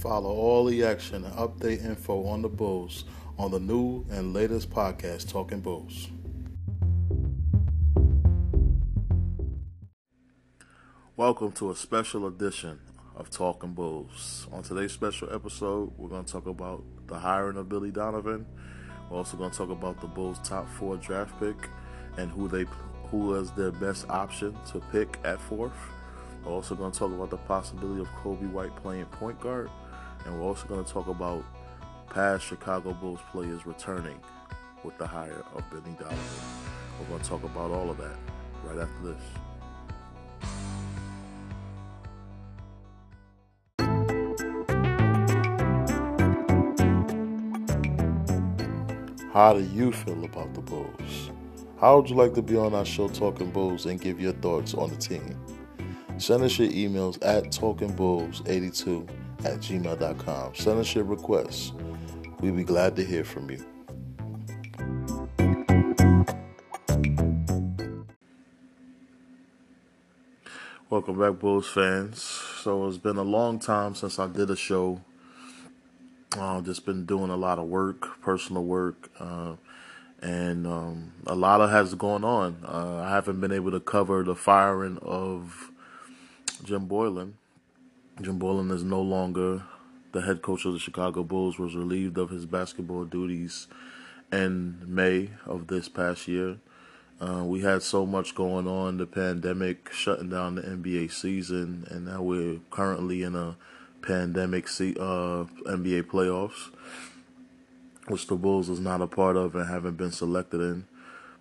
Follow all the action and update info on the Bulls on the new and latest podcast, Talking Bulls. Welcome to a special edition of Talking Bulls. On today's special episode, we're going to talk about the hiring of Billy Donovan. We're also going to talk about the Bulls' top four draft pick and who is their best option to pick at fourth. We're also going to talk about the possibility of Coby White playing point guard. And we're also going to talk about past Chicago Bulls players returning with the hire of Billy Donovan. We're going to talk about all of that right after this. How do you feel about the Bulls? How would you like to be on our show Talking Bulls and give your thoughts on the team? Send us your emails at talkingbulls82@gmail.com. Send us your requests. We'd be glad to hear from you. Welcome back, Bulls fans. So it's been a long time since I did a show. I've just been doing a lot of work, personal work, and a lot of has gone on. I haven't been able to cover the firing of Jim Boylen. Jim Boylen is no longer the head coach of the Chicago Bulls, was relieved of his basketball duties in May of this past year. We had so much going on, the pandemic shutting down the NBA season, and now we're currently in a pandemic NBA playoffs, which the Bulls is not a part of and haven't been selected in.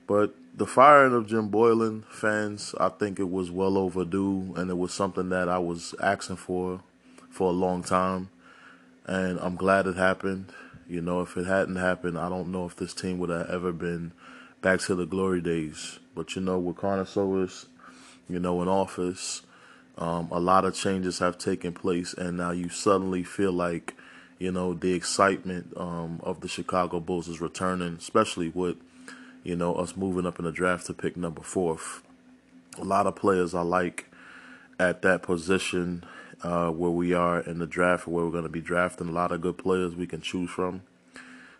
But the firing of Jim Boylen, fans, I think it was well overdue, and it was something that I was asking for a long time, and I'm glad it happened. You know, if it hadn't happened, I don't know if this team would have ever been back to the glory days. But, you know, with Karnisovas, you know, in office, a lot of changes have taken place, and now you suddenly feel like, you know, the excitement of the Chicago Bulls is returning, especially with, you know, us moving up in the draft to pick number 4th. A lot of players I like at that position where we are in the draft, where we're going to be drafting a lot of good players we can choose from.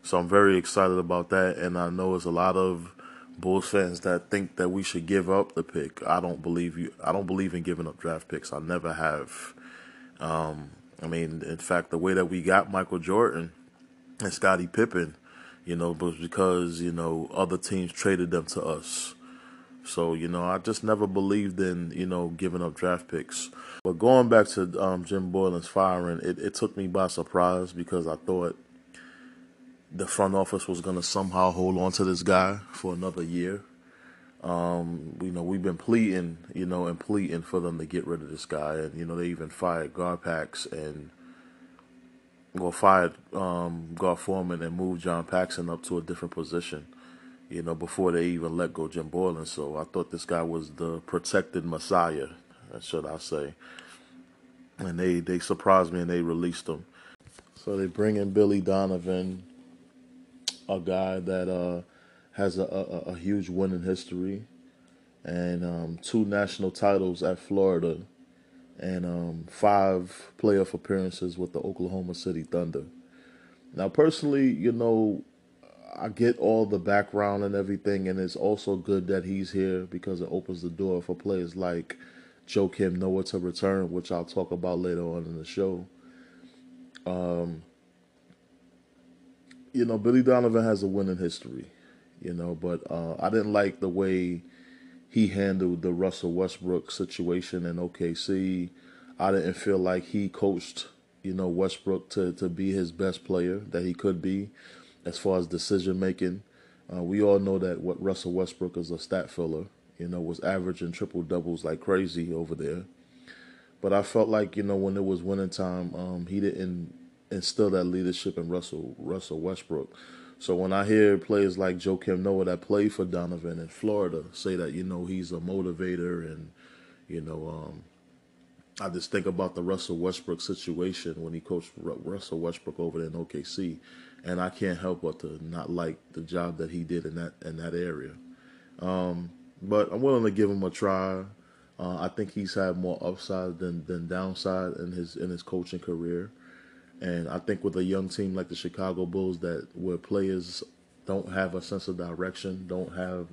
So I'm very excited about that, and I know it's a lot of Bulls fans that think that we should give up the pick. I don't believe you. I don't believe in giving up draft picks. I never have. I mean, in fact, the way that we got Michael Jordan and Scottie Pippen, you know, was because, you know, other teams traded them to us. So, you know, I just never believed in, you know, giving up draft picks. But going back to Jim Boylen's firing, it took me by surprise because I thought the front office was going to somehow hold on to this guy for another year. You know, we've been pleading, you know, and pleading for them to get rid of this guy. And, you know, they even fired Gar Paxson and, well, fired Gar Forman and moved John Paxson up to a different position, you know, before they even let go Jim Boylen. So I thought this guy was the protected messiah, should I say. And they surprised me and they released him. So they bring in Billy Donovan, a guy that has a huge winning history and 2 national titles at Florida and 5 playoff appearances with the Oklahoma City Thunder. Now, personally, you know, I get all the background and everything, and it's also good that he's here because it opens the door for players like Joakim Noah to return, which I'll talk about later on in the show. You know, Billy Donovan has a winning history, you know, but I didn't like the way he handled the Russell Westbrook situation in OKC. I didn't feel like he coached, you know, Westbrook to be his best player that he could be as far as decision making. We all know that what Russell Westbrook is a stat filler, you know, was averaging triple doubles like crazy over there. But I felt like, you know, when it was winning time, he didn't instill that leadership in Russell Westbrook. So when I hear players like Joakim Noah that played for Donovan in Florida say that, you know, he's a motivator and, you know, I just think about the Russell Westbrook situation when he coached Russell Westbrook over in OKC, and I can't help but to not like the job that he did in that area. But I'm willing to give him a try. I think he's had more upside than downside in his coaching career. And I think with a young team like the Chicago Bulls, that where players don't have a sense of direction, don't have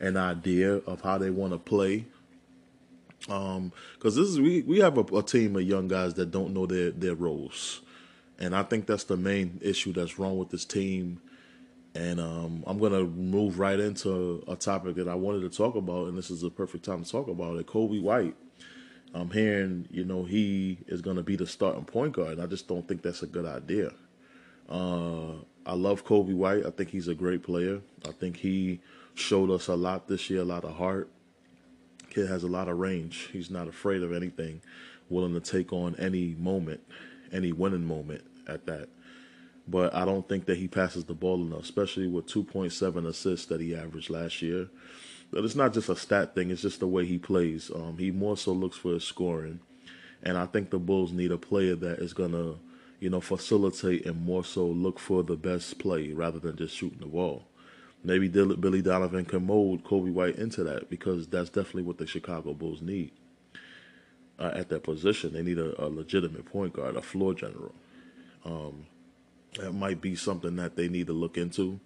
an idea of how they want to play, because we have a team of young guys that don't know their roles, and I think that's the main issue that's wrong with this team. And I'm gonna move right into a topic that I wanted to talk about, and this is the perfect time to talk about it. Coby White. I'm hearing, he is going to be the starting point guard, and I just don't think that's a good idea. I love Coby White. I think he's a great player. I think he showed us a lot this year, a lot of heart. Kid has a lot of range. He's not afraid of anything, willing to take on any moment, any winning moment at that. But I don't think that he passes the ball enough, especially with 2.7 assists that he averaged last year. But it's not just a stat thing. It's just the way he plays. He more so looks for his scoring. And I think the Bulls need a player that is going to, facilitate and more so look for the best play rather than just shooting the ball. Maybe Billy Donovan can mold Coby White into that, because that's definitely what the Chicago Bulls need at that position. They need a legitimate point guard, a floor general. That might be something that they need to look into.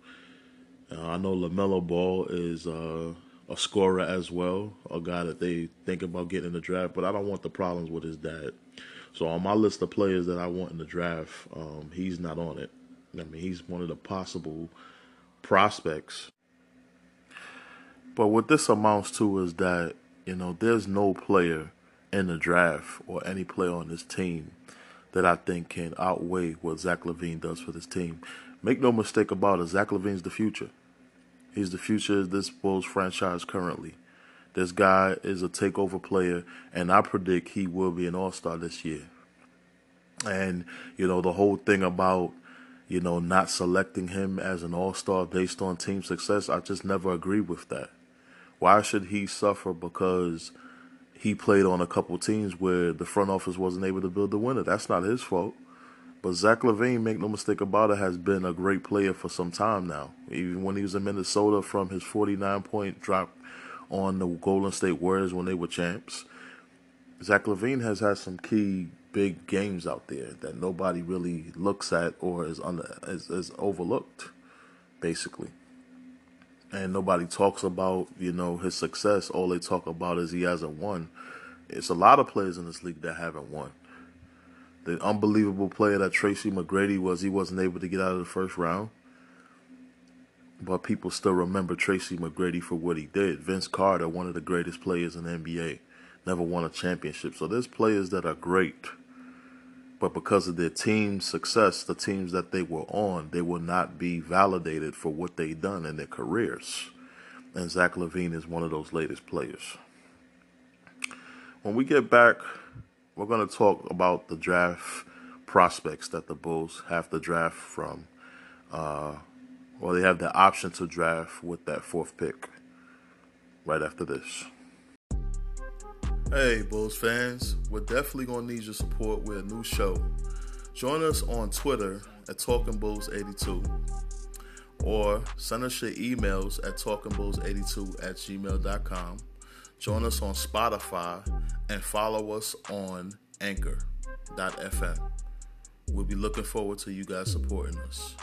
I know LaMelo Ball is a scorer as well, a guy that they think about getting in the draft, but I don't want the problems with his dad. So on my list of players that I want in the draft, he's not on it. I mean, he's one of the possible prospects. But what this amounts to is that, there's no player in the draft or any player on this team that I think can outweigh what Zach LaVine does for this team. Make no mistake about it, Zach LaVine's the future. He's the future of this Bulls franchise currently. This guy is a takeover player, and I predict he will be an all-star this year. And, the whole thing about, not selecting him as an all-star based on team success, I just never agree with that. Why should he suffer because he played on a couple teams where the front office wasn't able to build the winner? That's not his fault. But Zach LaVine, make no mistake about it, has been a great player for some time now. Even when he was in Minnesota, from his 49-point drop on the Golden State Warriors when they were champs, Zach LaVine has had some key big games out there that nobody really looks at or is overlooked, basically. And nobody talks about, his success. All they talk about is he hasn't won. It's a lot of players in this league that haven't won. The unbelievable player that Tracy McGrady was, he wasn't able to get out of the first round. But people still remember Tracy McGrady for what he did. Vince Carter, one of the greatest players in the NBA, never won a championship. So there's players that are great, but because of their team success, the teams that they were on, they will not be validated for what they've done in their careers. And Zach LaVine is one of those latest players. When we get back, we're going to talk about the draft prospects that the Bulls have to draft from. Well, they have the option to draft with that 4th pick right after this. Hey, Bulls fans. We're definitely going to need your support with a new show. Join us on Twitter at TalkingBulls82 or send us your emails at TalkingBulls82@gmail.com. Join us on Spotify and follow us on anchor.fm. We'll be looking forward to you guys supporting us.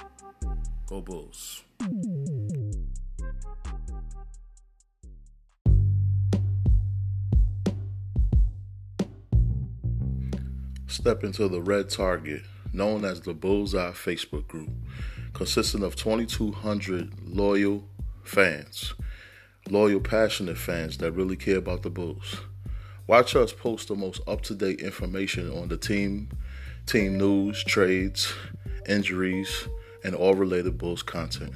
Go Bulls. Step into the Red Target, known as the Bullseye Facebook group, consisting of 2,200 loyal fans. Loyal, passionate fans that really care about the Bulls. Watch us post the most up-to-date information on the team news, trades, injuries, and all related Bulls content.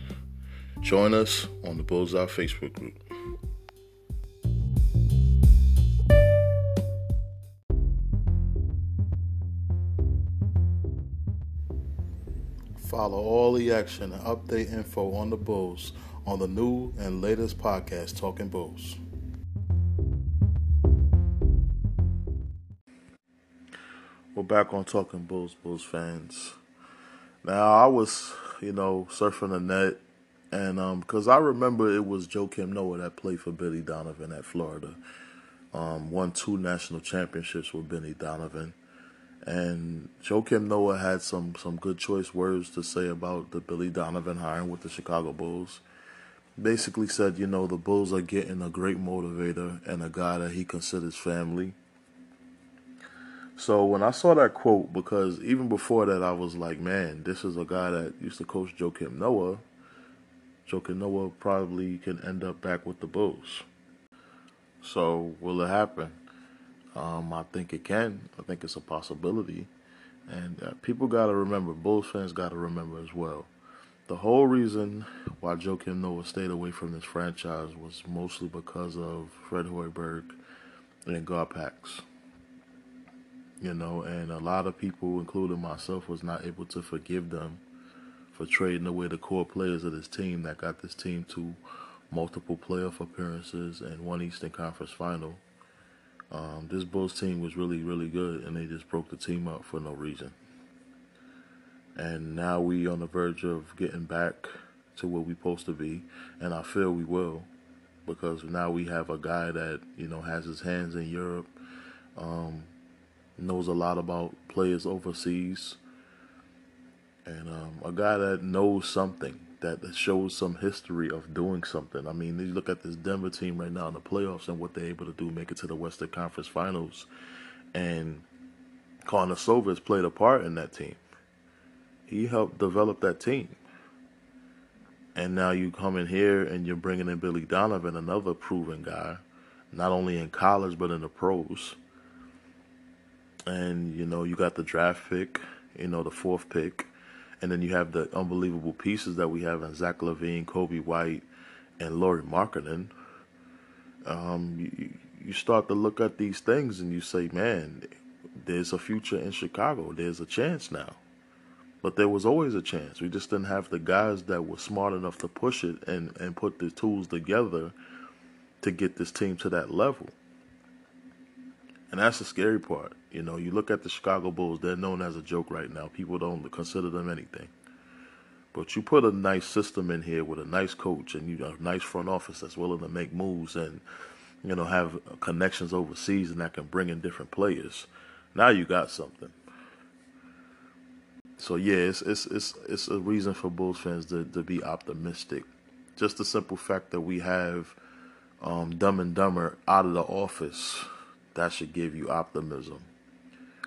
Join us on the Bullseye Facebook group. Follow all the action and update info on the Bulls on the new and latest podcast, Talking Bulls. We're back on Talking Bulls, Bulls fans. Now, I was, surfing the net, and because I remember it was Joakim Noah that played for Billy Donovan at Florida. Won 2 national championships with Billy Donovan. And Joakim Noah had some good choice words to say about the Billy Donovan hiring with the Chicago Bulls. Basically said, you know, the Bulls are getting a great motivator and a guy that he considers family. So when I saw that quote, because even before that, I was like, man, this is a guy that used to coach Joakim Noah. Joakim Noah probably can end up back with the Bulls. So will it happen? I think it can. I think it's a possibility. And people got to remember, Bulls fans got to remember as well, the whole reason why Joakim Noah stayed away from this franchise was mostly because of Fred Hoiberg and Gar Pax. You know, and a lot of people, including myself, was not able to forgive them for trading away the core players of this team that got this team to multiple playoff appearances and one Eastern Conference final. This Bulls team was really, really good, and they just broke the team up for no reason. And now we on the verge of getting back to where we supposed to be, and I feel we will, because now we have a guy that, you know, has his hands in Europe, knows a lot about players overseas, and a guy that knows something, that shows some history of doing something. I mean, you look at this Denver team right now in the playoffs and what they're able to do, make it to the Western Conference Finals, and Karnisovas played a part in that team. He helped develop that team. And now you come in here and you're bringing in Billy Donovan, another proven guy, not only in college but in the pros. And, you know, you got the draft pick, you know, the fourth pick. And then you have the unbelievable pieces that we have in Zach LaVine, Coby White, and Lauri Markkanen. You start to look at these things and you say, man, there's a future in Chicago. There's a chance now. But there was always a chance. We just didn't have the guys that were smart enough to push it and put the tools together to get this team to that level. And that's the scary part. You know, you look at the Chicago Bulls, they're known as a joke right now. People don't consider them anything. But you put a nice system in here with a nice coach and, you know, a nice front office that's willing to make moves and, you know, have connections overseas and that can bring in different players. Now you got something. So yeah, it's a reason for Bulls fans to be optimistic. Just the simple fact that we have Dumb and Dumber out of the office, that should give you optimism.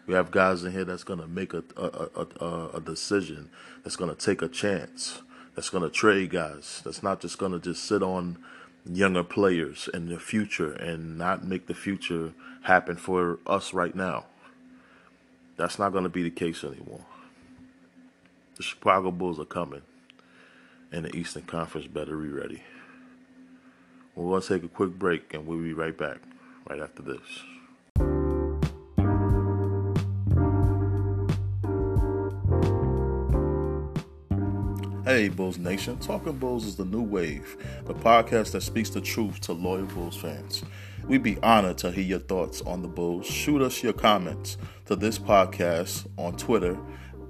We have guys in here that's gonna make a decision, that's gonna take a chance, that's gonna trade guys, that's not just gonna just sit on younger players in the future and not make the future happen for us right now. That's not gonna be the case anymore. The Chicago Bulls are coming, and the Eastern Conference better be ready. We're going to take a quick break, and we'll be right back right after this. Hey, Bulls Nation. Talking Bulls is the new wave, the podcast that speaks the truth to loyal Bulls fans. We'd be honored to hear your thoughts on the Bulls. Shoot us your comments to this podcast on Twitter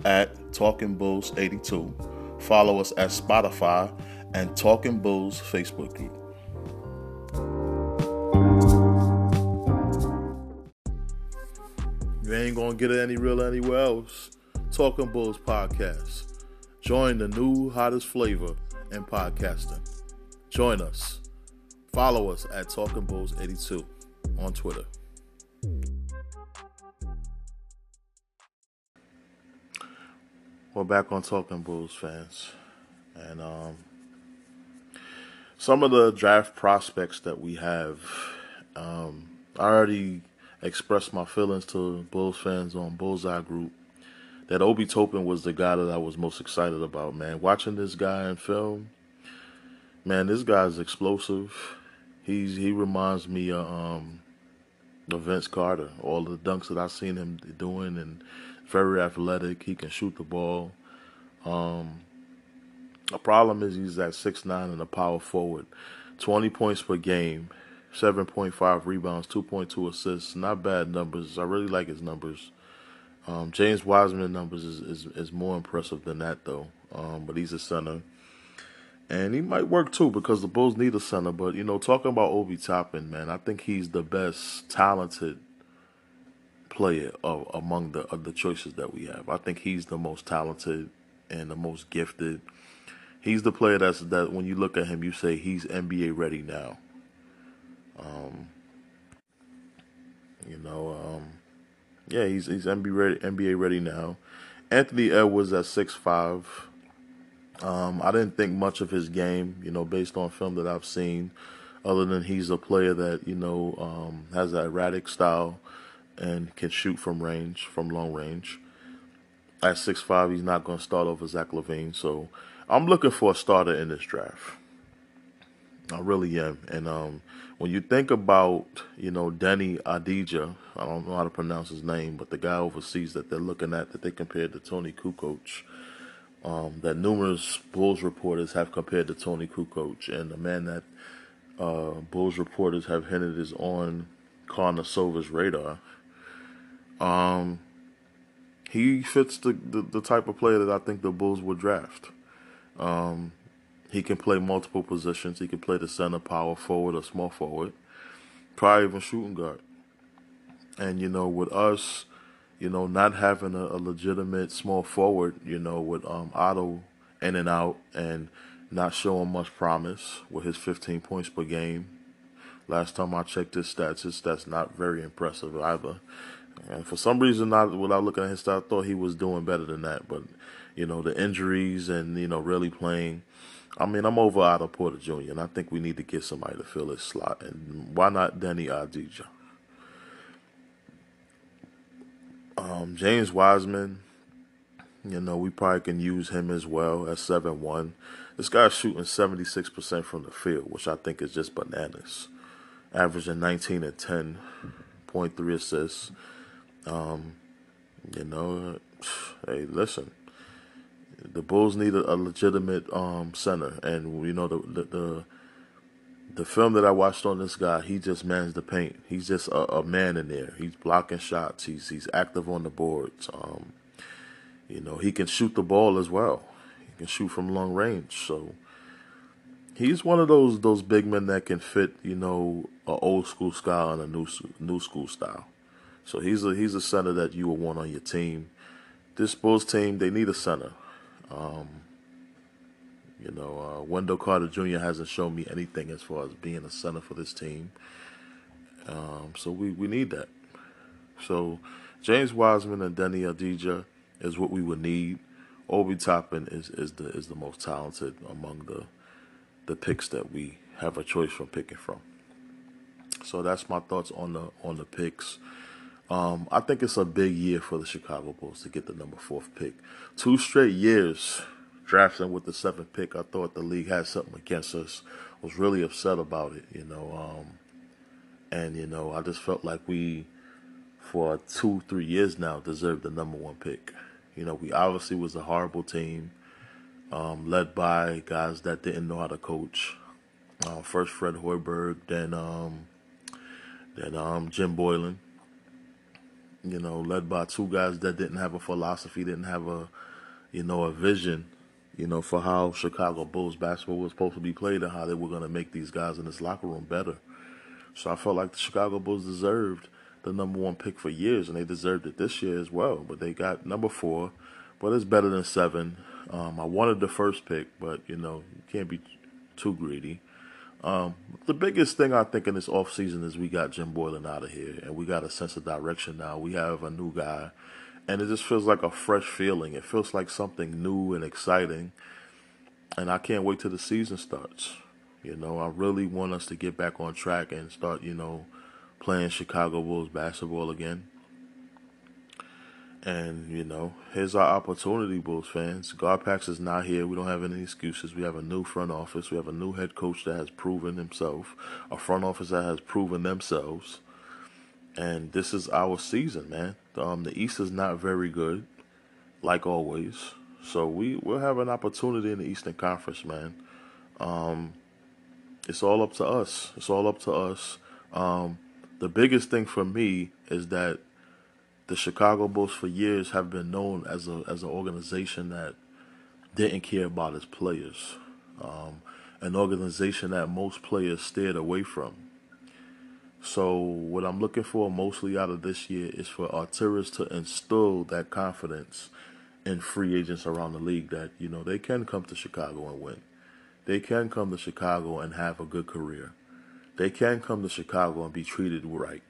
at Talking Bulls 82. Follow us at Spotify and Talking Bulls Facebook group. You ain't gonna get it any real anywhere else. Talking Bulls podcast. Join the new hottest flavor in podcasting. Join us. Follow us at Talking Bulls 82 on Twitter. We're back on Talking Bulls, fans. And some of the draft prospects that we have, I already expressed my feelings to Bulls fans on Bullseye Group that Obi Toppin was the guy that I was most excited about, man. Watching this guy in film, man, this guy's explosive. He reminds me of Vince Carter, all the dunks that I've seen him doing, and very athletic. He can shoot the ball. The problem is he's at 6'9" and a power forward. 20 points per game, 7.5 rebounds, 2.2 assists. Not bad numbers. I really like his numbers. James Wiseman numbers is more impressive than that, though. But he's a center. And he might work, too, because the Bulls need a center. But, you know, talking about Obi Toppin, man, I think he's the best talented player among the choices that we have. I think he's the most talented and the most gifted. He's the player that when you look at him, you say he's NBA ready now. He's NBA ready now. Anthony Edwards at 6'5". I didn't think much of his game, based on film that I've seen, other than he's a player that, has that erratic style and can shoot from long range. At 6'5", he's not going to start over Zach LaVine. So I'm looking for a starter in this draft. I really am. And when you think about, Deni Avdija, I don't know how to pronounce his name, but the guy overseas that they're looking at, that they compared to Tony Kukoc, that numerous Bulls reporters have compared to Tony Kukoc, and the man that Bulls reporters have hinted is on Karnisova's radar. He fits the type of player that I think the Bulls would draft. He can play multiple positions. He can play the center, power forward, or small forward, probably even shooting guard. And, with us, not having a legitimate small forward, with Otto in and out and not showing much promise with his 15 points per game. Last time I checked his stats not very impressive either. And for some reason, without looking at his stats, I thought he was doing better than that. But, the injuries and, really playing. I mean, I'm over Otto Porter Jr., and I think we need to get somebody to fill his slot. And why not Deni Avdija? James Wiseman, we probably can use him as well at 7'1". This guy's shooting 76% from the field, which I think is just bananas. Averaging 19 and 10, 0.3 assists. Hey, listen. The Bulls need a legitimate center, and the film that I watched on this guy, he just mans the paint. He's just a man in there. He's blocking shots. He's active on the boards. He can shoot the ball as well. He can shoot from long range. So he's one of those big men that can fit an old school style and a new school style. So he's a center that you will want on your team. This Bulls team, they need a center. Wendell Carter Jr. hasn't shown me anything as far as being a center for this team. So we need that. So James Wiseman and Deni Avdija is what we would need. Obi Toppin is the most talented among the picks that we have a choice from picking from. So that's my thoughts on the picks. I think it's a big year for the Chicago Bulls to get the number 4th pick. 2 straight years drafting with the 7th pick. I thought the league had something against us. I was really upset about it, I just felt like we, for 2-3 years now, deserved the number 1 pick. We obviously was a horrible team, led by guys that didn't know how to coach. First Fred Hoiberg, then Jim Boylen. Led by 2 guys that didn't have a philosophy, didn't have a vision, for how Chicago Bulls basketball was supposed to be played and how they were going to make these guys in this locker room better. So I felt like the Chicago Bulls deserved the number 1 pick for years, and they deserved it this year as well. But they got number 4, but it's better than 7. I wanted the first pick, but, you can't be too greedy. The biggest thing I think in this offseason is we got Jim Boylen out of here, and we got a sense of direction now. We have a new guy, and it just feels like a fresh feeling. It feels like something new and exciting, and I can't wait till the season starts. I really want us to get back on track and start, playing Chicago Bulls basketball again. And, here's our opportunity, Bulls fans. Gar Paxson is not here. We don't have any excuses. We have a new front office. We have a new head coach that has proven himself, a front office that has proven themselves. And this is our season, man. The East is not very good, like always. So we'll have an opportunity in the Eastern Conference, man. It's all up to us. It's all up to us. The biggest thing for me is that the Chicago Bulls for years have been known as an organization that didn't care about its players, an organization that most players steered away from. So what I'm looking for mostly out of this year is for Arturas to instill that confidence in free agents around the league that, you know, they can come to Chicago and win. They can come to Chicago and have a good career. They can come to Chicago and be treated right.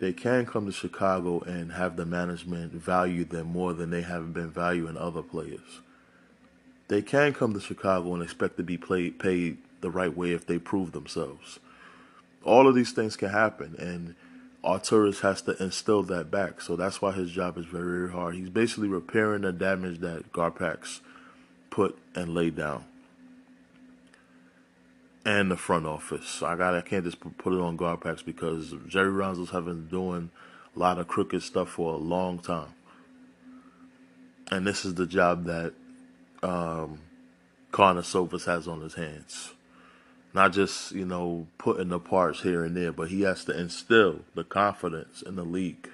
They can come to Chicago and have the management value them more than they have been valuing other players. They can come to Chicago and expect to be paid the right way if they prove themselves. All of these things can happen, and Arturas has to instill that back. So that's why his job is very, very hard. He's basically repairing the damage that Gar Pax put and laid down. And the front office. I can't just put it on Gar Pax because Jerry Reinsdorf has been doing a lot of crooked stuff for a long time. And this is the job that Karnisovas has on his hands. Not just, you know, putting the parts here and there, but he has to instill the confidence in the league,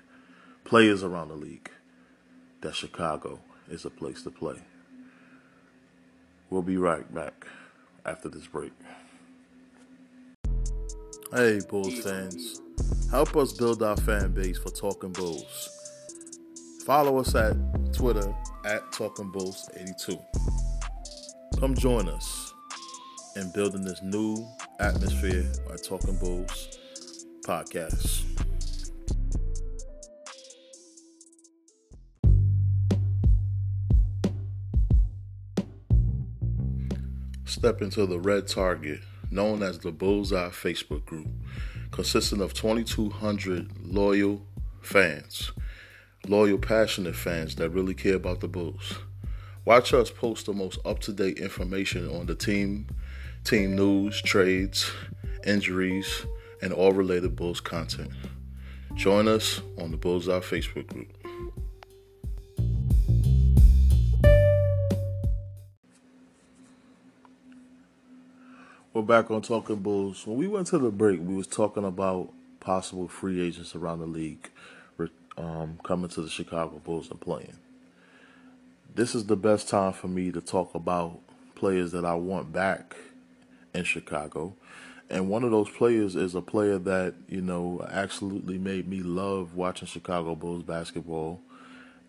players around the league, that Chicago is a place to play. We'll be right back after this break. Hey, Bulls fans. Help us build our fan base for Talking Bulls. Follow us at Twitter at Talking Bulls 82. Come join us in building this new atmosphere our Talking Bulls podcast. Step into the Red Target, known as the Bullseye Facebook group, consisting of 2,200 loyal fans, loyal, passionate fans that really care about the Bulls. Watch us post the most up-to-date information on the team news, trades, injuries, and all related Bulls content. Join us on the Bullseye Facebook group. We're back on Talking Bulls. When we went to the break, we was talking about possible free agents around the league coming to the Chicago Bulls and playing. This is the best time for me to talk about players that I want back in Chicago. And one of those players is a player that, you know, absolutely made me love watching Chicago Bulls basketball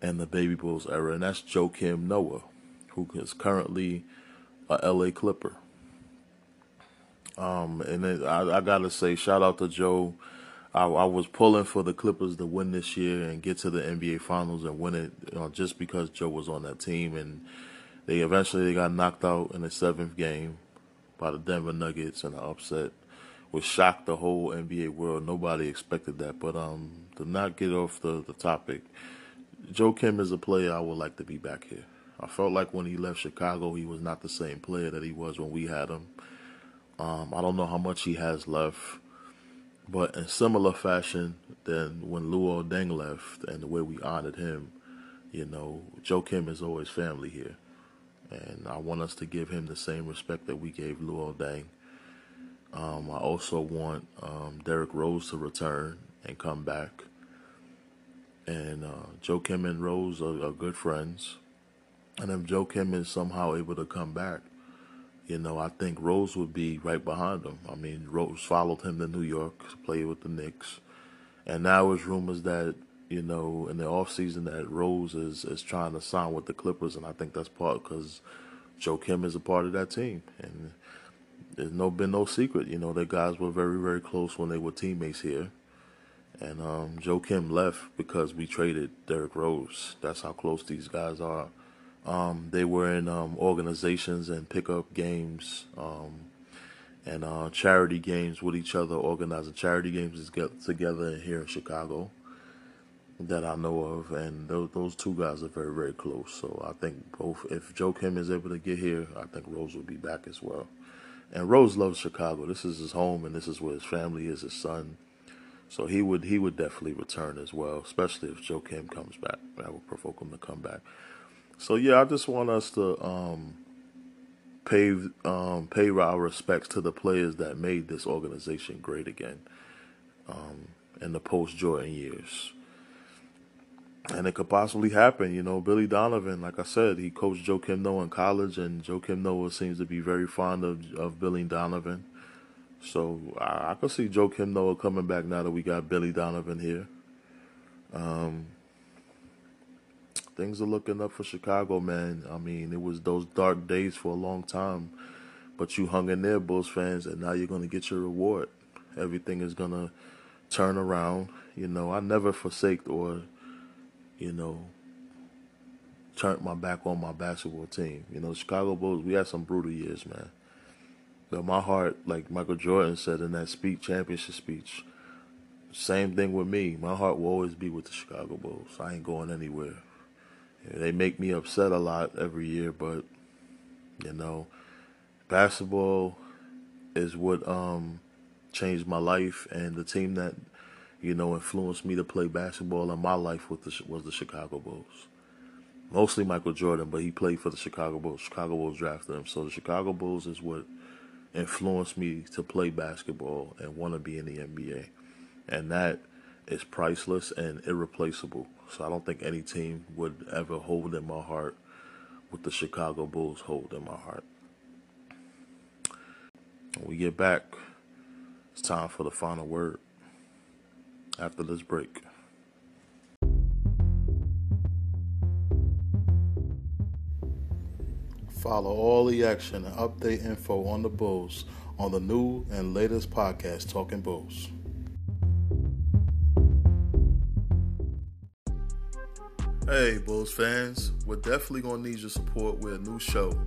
and the Baby Bulls era. And that's Joakim Noah, who is currently a LA Clipper. And I got to say, shout out to Joe. I was pulling for the Clippers to win this year and get to the NBA Finals and win it, you know, just because Joe was on that team. And they eventually got knocked out in the seventh game by the Denver Nuggets in an upset, which shocked the whole NBA world. Nobody expected that. But to not get off the topic, Joakim is a player I would like to be back here. I felt like when he left Chicago, he was not the same player that he was when we had him. I don't know how much he has left, but in similar fashion than when Luol Deng left and the way we honored him, you know, Joakim is always family here. And I want us to give him the same respect that we gave Luol Deng. I also want Derrick Rose to return and come back. And Joakim and Rose are good friends. And if Joakim is somehow able to come back, you know, I think Rose would be right behind him. I mean, Rose followed him to New York to play with the Knicks. And now there's rumors that, you know, in the offseason that Rose is trying to sign with the Clippers. And I think that's part because Joakim is a part of that team. And there's been no secret. You know, the guys were very, very close when they were teammates here. And Joakim left because we traded Derrick Rose. That's how close these guys are. They were in organizations and pickup games and charity games with each other, organizing charity games together here in Chicago that I know of. And those two guys are very, very close. So I think both, if Joakim is able to get here, I think Rose will be back as well. And Rose loves Chicago. This is his home, and this is where his family is, his son. So he would definitely return as well, especially if Joakim comes back. That would provoke him to come back. So, yeah, I just want us to pay our respects to the players that made this organization great again in the post-Jordan years. And it could possibly happen. You know, Billy Donovan, like I said, he coached Joakim Noah in college, and Joakim Noah seems to be very fond of Billy Donovan. So I could see Joakim Noah coming back now that we got Billy Donovan here. Things are looking up for Chicago, man. I mean, it was those dark days for a long time, but you hung in there, Bulls fans, and now you're going to get your reward. Everything is going to turn around. You know, I never forsaked or, you know, turned my back on my basketball team. You know, Chicago Bulls, we had some brutal years, man. But my heart, like Michael Jordan said in that speech, championship speech, same thing with me. My heart will always be with the Chicago Bulls. I ain't going anywhere. They make me upset a lot every year, but, you know, basketball is what changed my life, and the team that, you know, influenced me to play basketball in my life was the Chicago Bulls. Mostly Michael Jordan, but he played for the Chicago Bulls. Chicago Bulls drafted him. So the Chicago Bulls is what influenced me to play basketball and want to be in the NBA. And that is priceless and irreplaceable. So I don't think any team would ever hold in my heart what the Chicago Bulls hold in my heart. When we get back, it's time for the final word after this break. Follow all the action and update info on the Bulls on the new and latest podcast, Talking Bulls. Hey, Bulls fans, we're definitely going to need your support with a new show.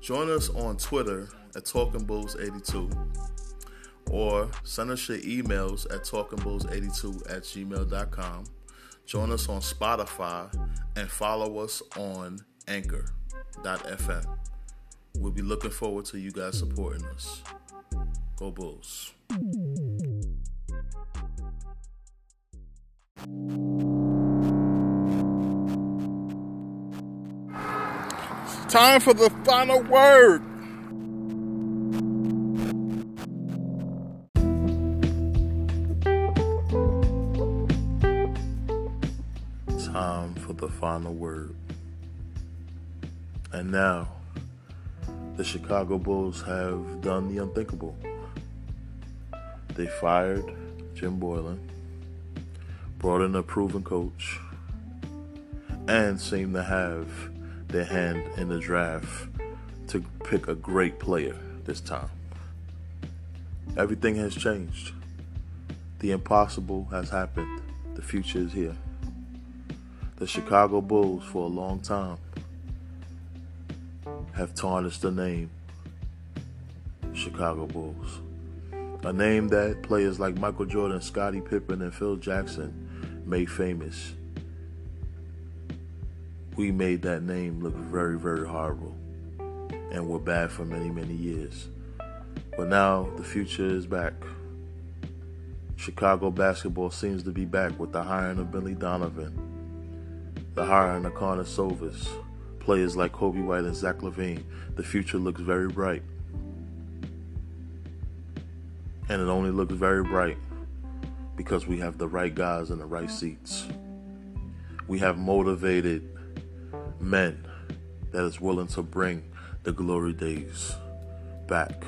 Join us on Twitter at TalkingBulls82 or send us your emails at TalkingBulls82@gmail.com. Join us on Spotify and follow us on Anchor.fm. We'll be looking forward to you guys supporting us. Go Bulls. It's time for the final word. Time for the final word. And now, the Chicago Bulls have done the unthinkable. They fired Jim Boylen, brought in a proven coach, and seem to have their hand in the draft to pick a great player this time. Everything has changed. The impossible has happened. The future is here. The Chicago Bulls, for a long time, have tarnished the name Chicago Bulls, a name that players like Michael Jordan, Scottie Pippen, and Phil Jackson made famous. We made that name look very, very horrible, and were bad for many, many years. But now the future is back. Chicago basketball seems to be back with the hiring of Billy Donovan, the hiring of Karnisovas, players like Coby White and Zach LaVine. The future looks very bright. And it only looks very bright because we have the right guys in the right seats. We have motivated men that is willing to bring the glory days back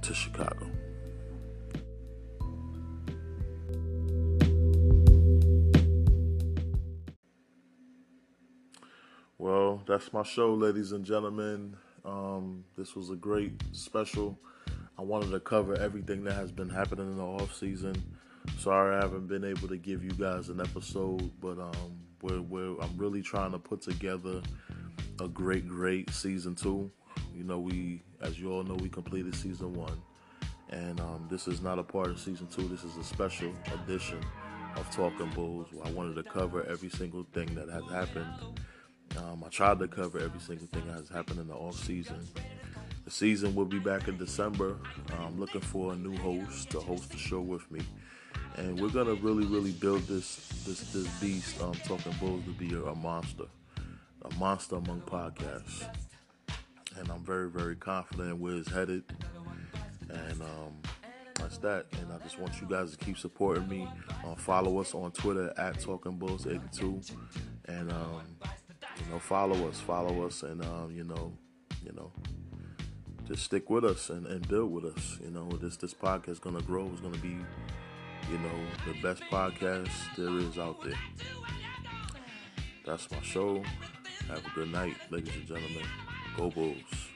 to Chicago. Well, that's my show, ladies and gentlemen. This was a great special. I wanted to cover everything that has been happening in the offseason. Sorry I haven't been able to give you guys an episode, but I'm really trying to put together a great, great season two. You know, as you all know, we completed season one. And this is not a part of season two. This is a special edition of Talking Bulls. I wanted to cover every single thing that has happened. I tried to cover every single thing that has happened in the off season. The season will be back in December. I'm looking for a new host to host the show with me, and we're gonna really, really build this beast. Talking Bulls to be a monster among podcasts, and I'm very, very confident in where it's headed. And that's that. And I just want you guys to keep supporting me. Follow us on Twitter at TalkingBulls82, and follow us, and, you know, just stick with us and build with us. You know, this podcast is going to grow. It's going to be, you know, the best podcast there is out there. That's my show. Have a good night, ladies and gentlemen. Go Bulls.